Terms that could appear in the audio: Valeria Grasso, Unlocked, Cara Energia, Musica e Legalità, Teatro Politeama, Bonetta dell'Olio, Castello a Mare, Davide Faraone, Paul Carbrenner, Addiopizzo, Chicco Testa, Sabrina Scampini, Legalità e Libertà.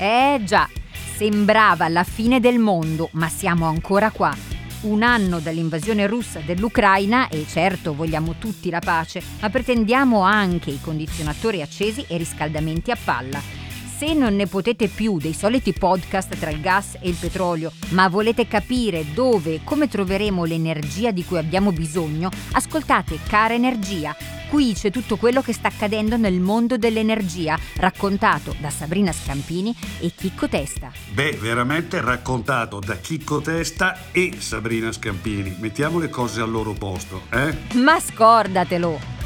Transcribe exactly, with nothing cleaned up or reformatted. Eh già, sembrava la fine del mondo, ma siamo ancora qua. Un anno dall'invasione russa dell'Ucraina e certo vogliamo tutti la pace, ma pretendiamo anche i condizionatori accesi e riscaldamenti a palla. Se non ne potete più dei soliti podcast tra il gas e il petrolio, ma volete capire dove e come troveremo l'energia di cui abbiamo bisogno, ascoltate Cara Energia. Qui c'è tutto quello che sta accadendo nel mondo dell'energia, raccontato da Sabrina Scampini e Chicco Testa. Beh, veramente raccontato da Chicco Testa e Sabrina Scampini. Mettiamo le cose al loro posto, eh? Ma scordatelo!